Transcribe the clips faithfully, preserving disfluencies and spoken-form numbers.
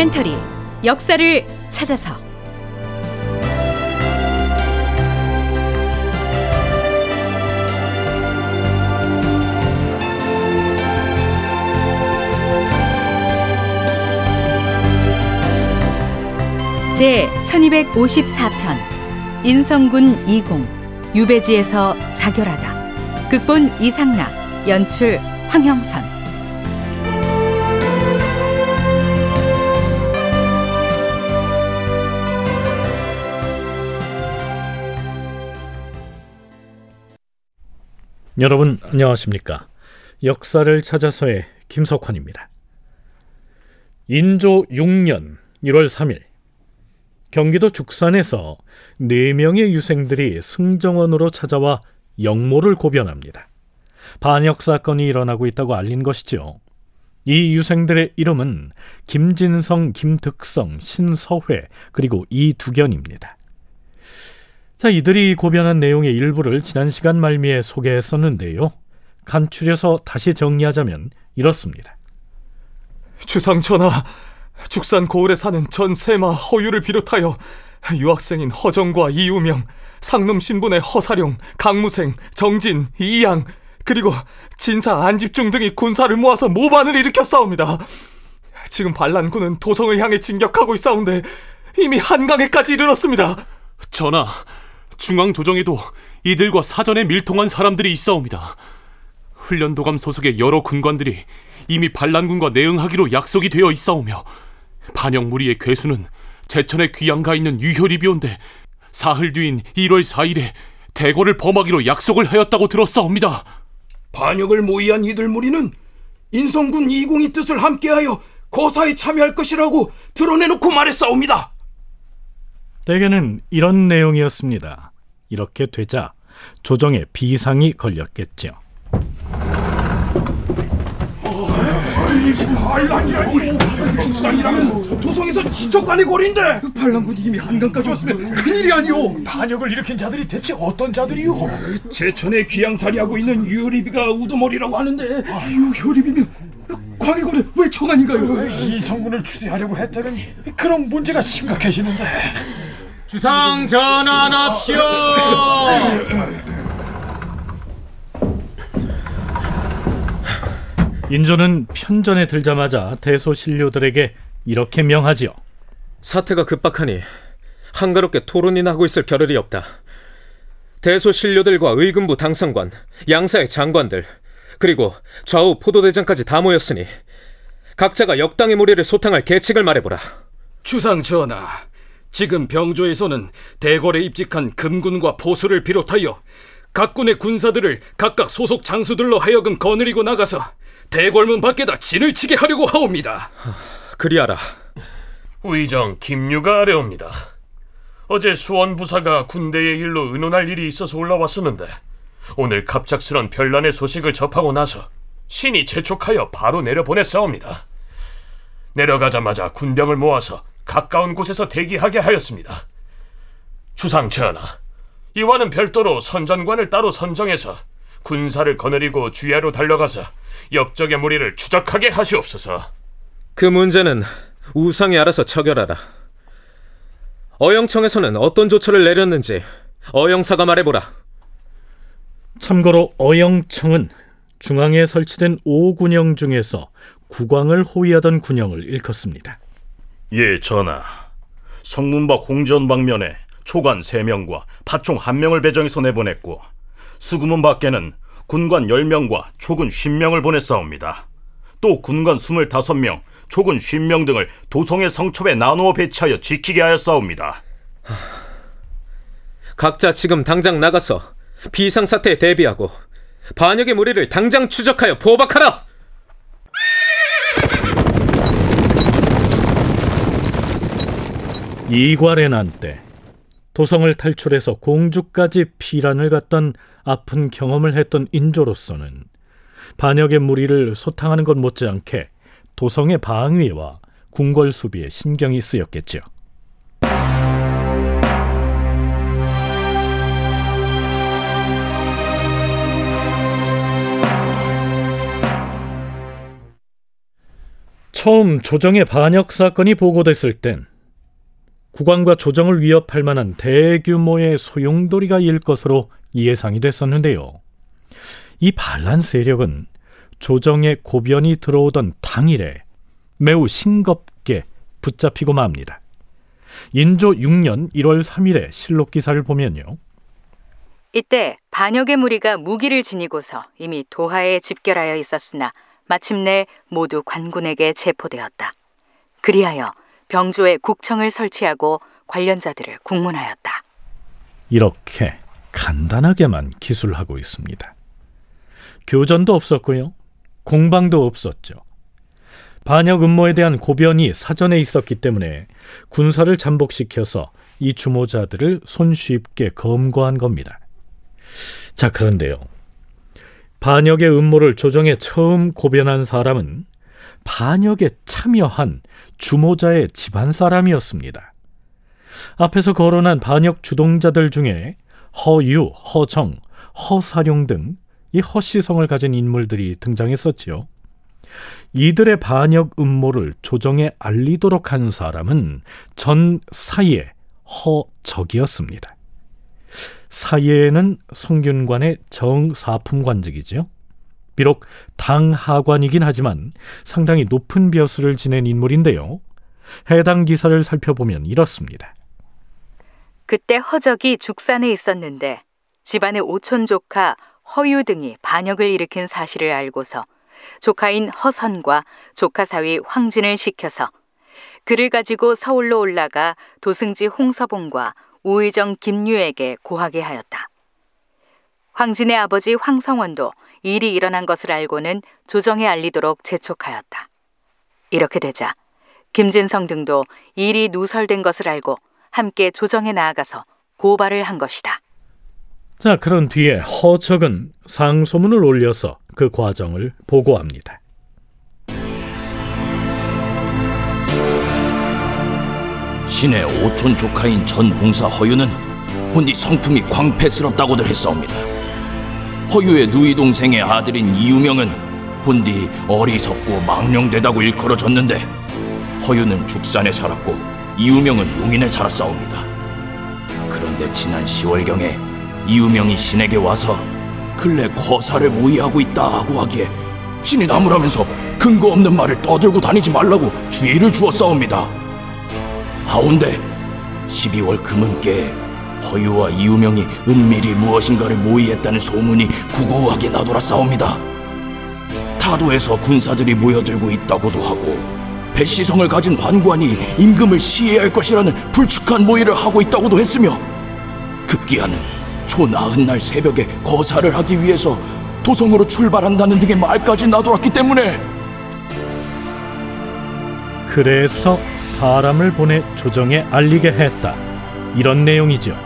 다큐멘터리 역사를 찾아서 제천이백오십사 편 인성군 이공 유배지에서 자결하다. 극본 이상락, 연출 황형선. 여러분 안녕하십니까? 역사를 찾아서의 김석환입니다. 인조 육 년 일월 삼일 경기도 죽산에서 네 명의 유생들이 승정원으로 찾아와 영모를 고변합니다. 반역 사건이 일어나고 있다고 알린 것이죠. 이 유생들의 이름은 김진성, 김득성, 신서회 그리고 이두견입니다. 자, 이들이 고변한 내용의 일부를 지난 시간 말미에 소개했었는데요. 간추려서 다시 정리하자면 이렇습니다. 주상천하, 죽산 고을에 사는 전세마 허유를 비롯하여 유학생인 허정과 이우명, 상놈 신분의 허사룡, 강무생, 정진, 이양, 그리고 진사 안집중 등이 군사를 모아서 모반을 일으켜 싸웁니다. 지금 반란군은 도성을 향해 진격하고 있사온데 이미 한강에까지 이르렀습니다. 전하, 중앙조정에도 이들과 사전에 밀통한 사람들이 있사옵니다. 훈련도감 소속의 여러 군관들이 이미 반란군과 내응하기로 약속이 되어 있사오며, 반역 무리의 괴수는 제천의 귀양가 있는 유효립이온데 사흘 뒤인 일월 사일에 대궐을 범하기로 약속을 하였다고 들었사옵니다. 반역을 모의한 이들 무리는 인성군 이공이 뜻을 함께하여 거사에 참여할 것이라고 드러내놓고 말했사옵니다. 대개는 이런 내용이었습니다. 이렇게 되자 조정에 비상이 걸렸겠죠. 반란이라니! 죽산이라면 도성에서 지척간의 거리인데 반란군이 이미 한강까지 왔으면 큰일이 아니오! 반역을 일으킨 자들이 대체 어떤 자들이오? 제천에 귀양살이하고 있는 유효립이가 우두머리라고 하는데, 유효립이면 광해군은 왜 청안인가요? 인성군을 추대하려고 했다니 그런 문제가 심각해지는데. 주상 전환합시오. 인조는 편전에 들자마자 대소신료들에게 이렇게 명하지요. 사태가 급박하니 한가롭게 토론이나 하고 있을 겨를이 없다. 대소신료들과 의금부 당상관, 양사의 장관들, 그리고 좌우 포도대장까지 다 모였으니 각자가 역당의 무리를 소탕할 계책을 말해보라. 주상 전하, 지금 병조에서는 대궐에 입직한 금군과 포수를 비롯하여 각 군의 군사들을 각각 소속 장수들로 하여금 거느리고 나가서 대궐문 밖에다 진을 치게 하려고 하옵니다. 하, 그리하라. 의정 김유가 아뢰옵니다. 어제 수원부사가 군대의 일로 의논할 일이 있어서 올라왔었는데 오늘 갑작스런 별난의 소식을 접하고 나서 신이 재촉하여 바로 내려보냈사옵니다. 내려가자마자 군병을 모아서 가까운 곳에서 대기하게 하였습니다. 주상 전하, 이와는 별도로 선전관을 따로 선정해서 군사를 거느리고 주야로 달려가서 역적의 무리를 추적하게 하시옵소서. 그 문제는 우상이 알아서 처결하라. 어영청에서는 어떤 조처를 내렸는지 어영사가 말해보라. 참고로 어영청은 중앙에 설치된 오 군영 중에서 국왕을 호위하던 군영을 일컫습니다. 예, 전하. 성문박 홍전 방면에 초관 세 명과 파총 한 명을 배정해서 내보냈고, 수구문 밖에는 군관 열 명과 초군 쉰 명을 보냈사옵니다. 또 군관 스물다섯 명, 초군 쉰 명 등을 도성의 성첩에 나누어 배치하여 지키게 하였사옵니다. 하... 각자 지금 당장 나가서 비상사태에 대비하고 반역의 무리를 당장 추적하여 포박하라! 이괄의 난때 도성을 탈출해서 공주까지 피란을 갔던 아픈 경험을 했던 인조로서는 반역의 무리를 소탕하는 것 못지않게 도성의 방위와 궁궐 수비에 신경이 쓰였겠죠. 처음 조정의 반역 사건이 보고됐을 땐 국왕과 조정을 위협할 만한 대규모의 소용돌이가 일 것으로 예상이 됐었는데요. 이 반란 세력은 조정의 고변이 들어오던 당일에 매우 싱겁게 붙잡히고 맙니다. 인조 육 년 일월 삼일에 실록 기사를 보면요. 이때 반역의 무리가 무기를 지니고서 이미 도하에 집결하여 있었으나 마침내 모두 관군에게 체포되었다. 그리하여 병조에 국청을 설치하고 관련자들을 국문하였다. 이렇게 간단하게만 기술하고 있습니다. 교전도 없었고요. 공방도 없었죠. 반역 음모에 대한 고변이 사전에 있었기 때문에 군사를 잠복시켜서 이 주모자들을 손쉽게 검거한 겁니다. 자, 그런데요. 반역의 음모를 조정에 처음 고변한 사람은 반역에 참여한 주모자의 집안 사람이었습니다. 앞에서 거론한 반역 주동자들 중에 허유, 허정, 허사룡 등 이 허씨성을 가진 인물들이 등장했었지요. 이들의 반역 음모를 조정에 알리도록 한 사람은 전 사예 허적이었습니다. 사예는 성균관의 정사품관직이죠. 비록 당하관이긴 하지만 상당히 높은 벼슬을 지낸 인물인데요. 해당 기사를 살펴보면 이렇습니다. 그때 허적이 죽산에 있었는데 집안의 오촌 조카 허유 등이 반역을 일으킨 사실을 알고서 조카인 허선과 조카 사위 황진을 시켜서 그를 가지고 서울로 올라가 도승지 홍서봉과 우의정 김유에게 고하게 하였다. 황진의 아버지 황성원도 일이 일어난 것을 알고는 조정에 알리도록 재촉하였다. 이렇게 되자 김진성 등도 일이 누설된 것을 알고 함께 조정에 나아가서 고발을 한 것이다. 자, 그런 뒤에 허적은 상소문을 올려서 그 과정을 보고합니다. 신의 오촌 조카인 전 봉사 허유는 본디 성품이 광패스럽다고들 했사옵니다. 허유의 누이 동생의 아들인 이우명은 본디 어리석고 망령되다고 일컬어졌는데 허유는 죽산에 살았고 이우명은 용인에 살았사옵니다. 그런데 지난 시월경에 이우명이 신에게 와서 근래 거사를 모의하고 있다고 하기에 신이 나무라면서 근거 없는 말을 떠들고 다니지 말라고 주의를 주었사옵니다. 하온데 십이월 금음께에 허유와 이우명이 은밀히 무엇인가를 모의했다는 소문이 구구하게 나돌았사옵니다. 타도에서 군사들이 모여들고 있다고도 하고 배시성을 가진 환관이 임금을 시해할 것이라는 불측한 모의를 하고 있다고도 했으며 급기야는 초나흔날 새벽에 거사를 하기 위해서 도성으로 출발한다는 등의 말까지 나돌았기 때문에 그래서 사람을 보내 조정에 알리게 했다, 이런 내용이죠.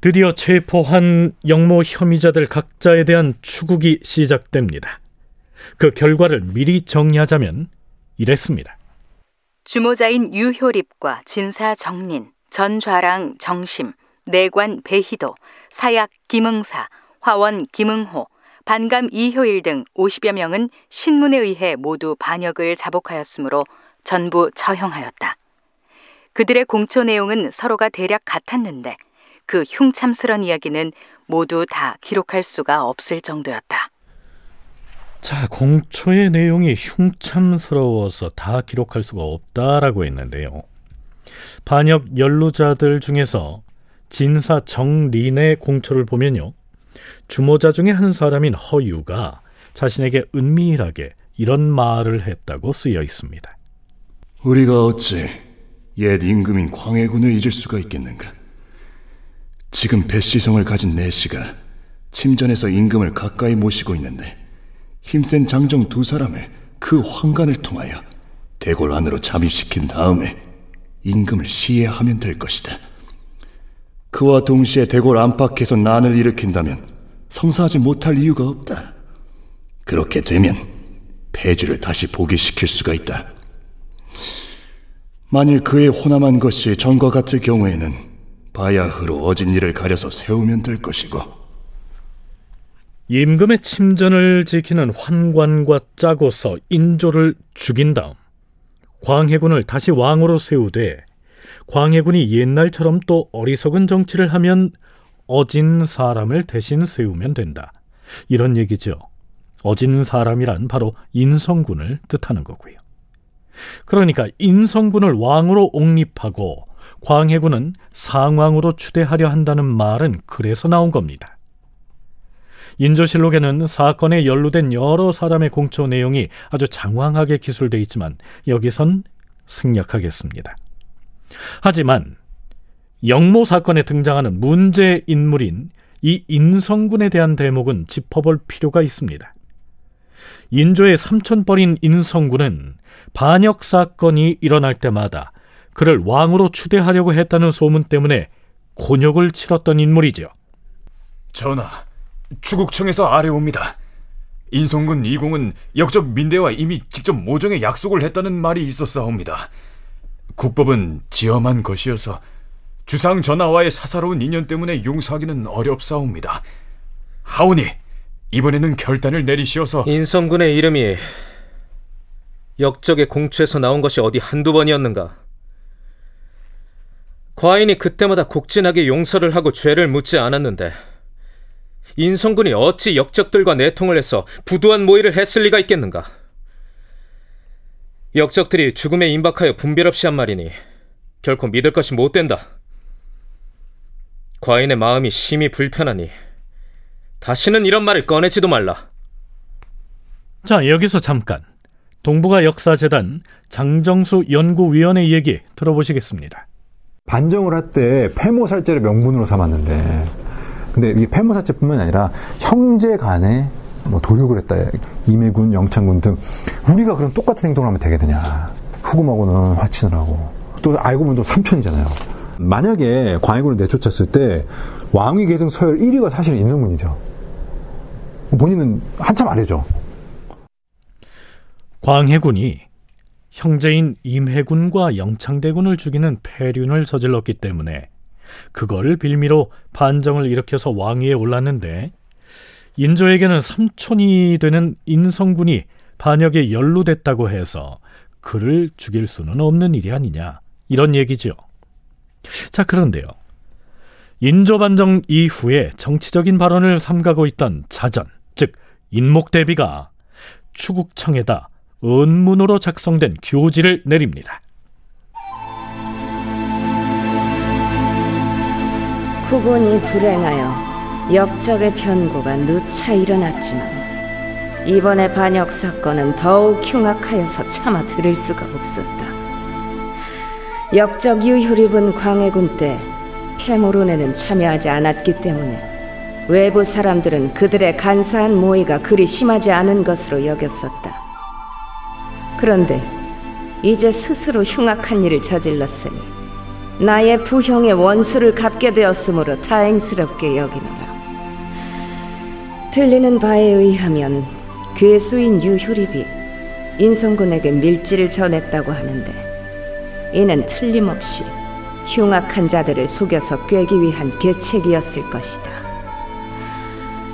드디어 체포한 영모 혐의자들 각자에 대한 추국이 시작됩니다. 그 결과를 미리 정리하자면 이랬습니다. 주모자인 유효립과 진사 정린, 전좌랑 정심, 내관 배희도, 사약 김응사, 화원 김응호, 반감 이효일 등 오십여 명은 신문에 의해 모두 반역을 자복하였으므로 전부 처형하였다. 그들의 공초 내용은 서로가 대략 같았는데 그 흉참스런 이야기는 모두 다 기록할 수가 없을 정도였다. 자, 공초의 내용이 흉참스러워서 다 기록할 수가 없다라고 했는데요. 반역 연루자들 중에서 진사 정린의 공초를 보면요. 주모자 중에 한 사람인 허유가 자신에게 은밀하게 이런 말을 했다고 쓰여 있습니다. 우리가 어찌 옛 임금인 광해군을 잊을 수가 있겠는가? 지금 배시성을 가진 내시가 침전에서 임금을 가까이 모시고 있는데 힘센 장정 두 사람을 그 환관을 통하여 대궐 안으로 잠입시킨 다음에 임금을 시해하면 될 것이다. 그와 동시에 대궐 안팎에서 난을 일으킨다면 성사하지 못할 이유가 없다. 그렇게 되면 폐주를 다시 복위시킬 수가 있다. 만일 그의 호남한 것이 전과 같을 경우에는 바야흐로 어진 이를 가려서 세우면 될 것이고 임금의 침전을 지키는 환관과 짜고서 인조를 죽인 다음 광해군을 다시 왕으로 세우되, 광해군이 옛날처럼 또 어리석은 정치를 하면 어진 사람을 대신 세우면 된다, 이런 얘기죠. 어진 사람이란 바로 인성군을 뜻하는 거고요. 그러니까 인성군을 왕으로 옹립하고 광해군은 상왕으로 추대하려 한다는 말은 그래서 나온 겁니다. 인조실록에는 사건에 연루된 여러 사람의 공초 내용이 아주 장황하게 기술되어 있지만 여기선 생략하겠습니다. 하지만 영모 사건에 등장하는 문제 인물인 이 인성군에 대한 대목은 짚어볼 필요가 있습니다. 인조의 삼촌뻘인 인성군은 반역 사건이 일어날 때마다 그를 왕으로 추대하려고 했다는 소문 때문에 곤욕을 치렀던 인물이죠. 전하, 추국청에서 아뢰옵니다. 인성군 이공은 역적 민대와 이미 직접 모정에 약속을 했다는 말이 있었사옵니다. 국법은 지엄한 것이어서 주상 전하와의 사사로운 인연 때문에 용서하기는 어렵사옵니다. 하오니 이번에는 결단을 내리시어서. 인성군의 이름이 역적의 공초에서 나온 것이 어디 한두 번이었는가. 과인이 그때마다 곡진하게 용서를 하고 죄를 묻지 않았는데 인성군이 어찌 역적들과 내통을 해서 부도한 모의를 했을 리가 있겠는가. 역적들이 죽음에 임박하여 분별 없이 한 말이니 결코 믿을 것이 못 된다. 과인의 마음이 심히 불편하니 다시는 이런 말을 꺼내지도 말라. 자, 여기서 잠깐 동북아 역사재단 장정수 연구위원의 얘기 들어보시겠습니다. 반정을 할 때 패모살제를 명분으로 삼았는데, 근데 이게 패모살제뿐만 아니라 형제 간에 뭐 도륙을 했다, 임해군, 영창군 등, 우리가 그럼 똑같은 행동을 하면 되겠느냐. 후금하고는 화친을 하고, 또 알고 보면 또 삼촌이잖아요. 만약에 광해군을 내쫓았을 때 왕위 계승 서열 일 위가 사실 인성군이죠. 본인은 한참 아래죠. 광해군이 형제인 임해군과 영창대군을 죽이는 패륜을 저질렀기 때문에 그걸 빌미로 반정을 일으켜서 왕위에 올랐는데, 인조에게는 삼촌이 되는 인성군이 반역에 연루됐다고 해서 그를 죽일 수는 없는 일이 아니냐, 이런 얘기죠. 자, 그런데요, 인조 반정 이후에 정치적인 발언을 삼가고 있던 자전, 즉 인목대비가 추국청에다 은문으로 작성된 교지를 내립니다. 후군이 불행하여 역적의 변고가 누차 일어났지만 이번에 반역 사건은 더욱 흉악하여서 차마 들을 수가 없었다. 역적 유효립은 광해군 때 패모론에는 참여하지 않았기 때문에 외부 사람들은 그들의 간사한 모의가 그리 심하지 않은 것으로 여겼었다. 그런데 이제 스스로 흉악한 일을 저질렀으니 나의 부형의 원수를 갚게 되었으므로 다행스럽게 여기노라. 들리는 바에 의하면 괴수인 유효립이 인성군에게 밀지를 전했다고 하는데, 이는 틀림없이 흉악한 자들을 속여서 꿰기 위한 계책이었을 것이다.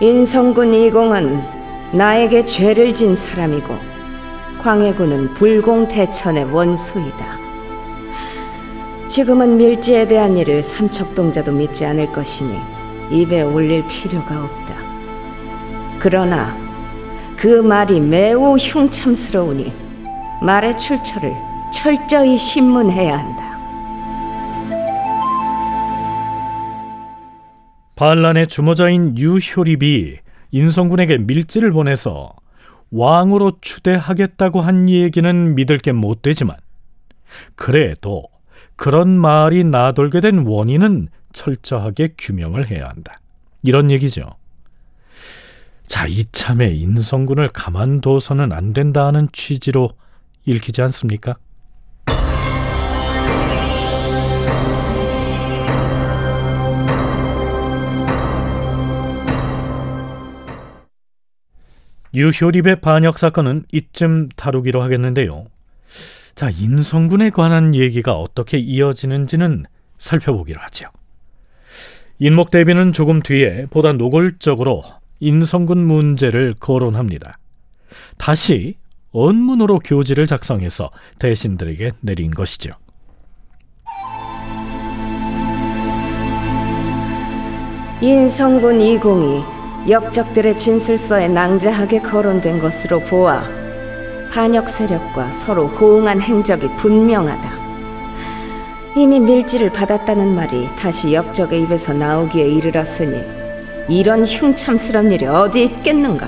인성군 이공은 나에게 죄를 진 사람이고 광해군은 불공대천의 원수이다. 지금은 밀지에 대한 일을 삼척동자도 믿지 않을 것이니 입에 올릴 필요가 없다. 그러나 그 말이 매우 흉참스러우니 말의 출처를 철저히 신문해야 한다. 반란의 주모자인 유효립이 인성군에게 밀지를 보내서 왕으로 추대하겠다고 한 얘기는 믿을 게 못 되지만, 그래도 그런 말이 나돌게 된 원인은 철저하게 규명을 해야 한다, 이런 얘기죠. 자, 이참에 인성군을 가만둬서는 안 된다는 취지로 읽히지 않습니까? 유효립의 반역 사건은 이쯤 다루기로 하겠는데요. 자, 인성군에 관한 얘기가 어떻게 이어지는지는 살펴보기로 하죠. 인목대비는 조금 뒤에 보다 노골적으로 인성군 문제를 거론합니다. 다시 언문으로 교지를 작성해서 대신들에게 내린 것이죠. 인성군 이공이 역적들의 진술서에 낭자하게 거론된 것으로 보아 반역 세력과 서로 호응한 행적이 분명하다. 이미 밀지를 받았다는 말이 다시 역적의 입에서 나오기에 이르렀으니 이런 흉참스러운 일이 어디 있겠는가.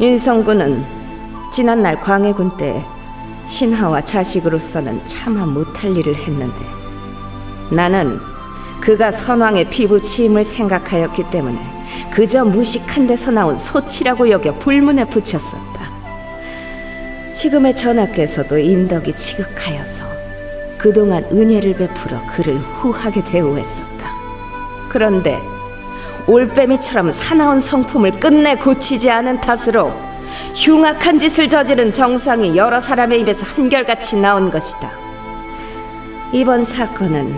인성군은 지난날 광해군 때 신하와 자식으로서는 차마 못할 일을 했는데 나는 그가 선왕의 피부치임을 생각하였기 때문에 그저 무식한 데서 나온 소치라고 여겨 불문에 붙였었다. 지금의 전하께서도 인덕이 지극하여서 그동안 은혜를 베풀어 그를 후하게 대우했었다. 그런데 올빼미처럼 사나운 성품을 끝내 고치지 않은 탓으로 흉악한 짓을 저지른 정상이 여러 사람의 입에서 한결같이 나온 것이다. 이번 사건은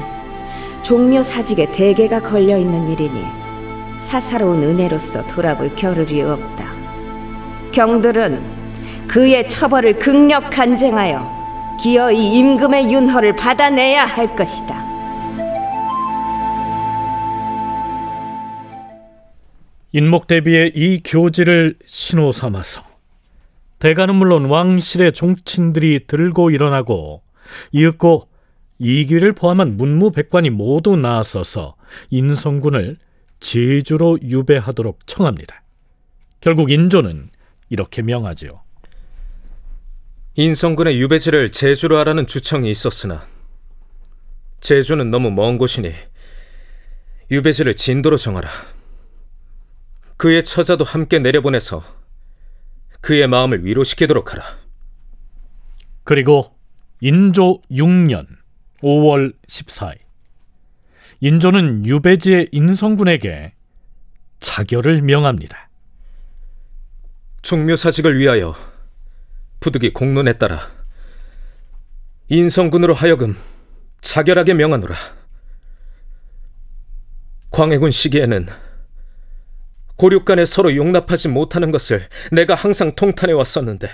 종묘 사직에 대개가 걸려있는 일이니 사사로운 은혜로서 돌아볼 겨를이 없다. 경들은 그의 처벌을 극력 간쟁하여 기어이 임금의 윤허를 받아내야 할 것이다. 인목 대비의 이 교지를 신호 삼아서 대가는 물론 왕실의 종친들이 들고 일어나고 이윽고 이귀를 포함한 문무백관이 모두 나서서 인성군을 제주로 유배하도록 청합니다. 결국 인조는 이렇게 명하지요. 인성군의 유배지를 제주로 하라는 주청이 있었으나 제주는 너무 먼 곳이니 유배지를 진도로 정하라. 그의 처자도 함께 내려보내서 그의 마음을 위로시키도록 하라. 그리고 인조 육 년 오월 십사일 인조는 유배지의 인성군에게 자결을 명합니다. 종묘사직을 위하여 부득이 공론에 따라 인성군으로 하여금 자결하게 명하노라. 광해군 시기에는 고륙 간에 서로 용납하지 못하는 것을 내가 항상 통탄해 왔었는데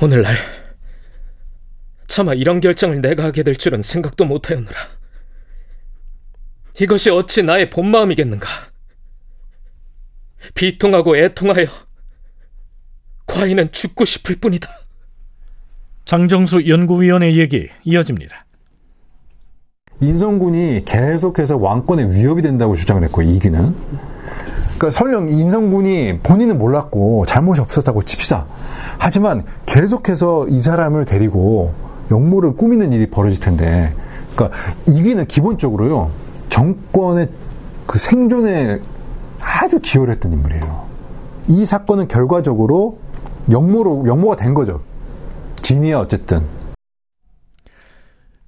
오늘날 차마 이런 결정을 내가 하게 될 줄은 생각도 못하였노라. 이것이 어찌 나의 본마음이겠는가. 비통하고 애통하여 과인은 죽고 싶을 뿐이다. 장정수 연구위원의 얘기 이어집니다. 인성군이 계속해서 왕권의 위협이 된다고 주장을 했고 이기는 그러니까 설령 인성군이 본인은 몰랐고 잘못이 없었다고 칩시다. 하지만 계속해서 이 사람을 데리고 역모를 꾸미는 일이 벌어질 텐데, 그러니까 이귀는 기본적으로요 정권의 그 생존에 아주 기여를 했던 인물이에요. 이 사건은 결과적으로 역모로 역모가 된 거죠. 진이야 어쨌든.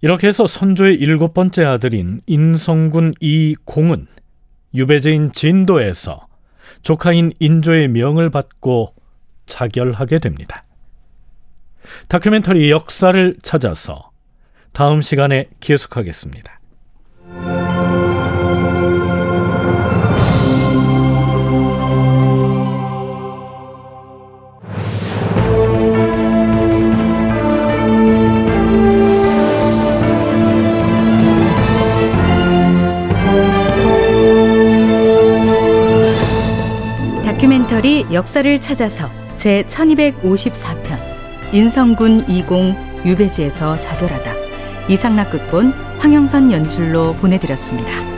이렇게 해서 선조의 일곱 번째 아들인 인성군 이공은 유배지인 진도에서 조카인 인조의 명을 받고 자결하게 됩니다. 다큐멘터리 역사를 찾아서 다음 시간에 계속하겠습니다. 다큐멘터리 역사를 찾아서 제천이백오십사편 인성군 이공 유배지에서 자결하다 이상락 극본, 황영선 연출로 보내드렸습니다.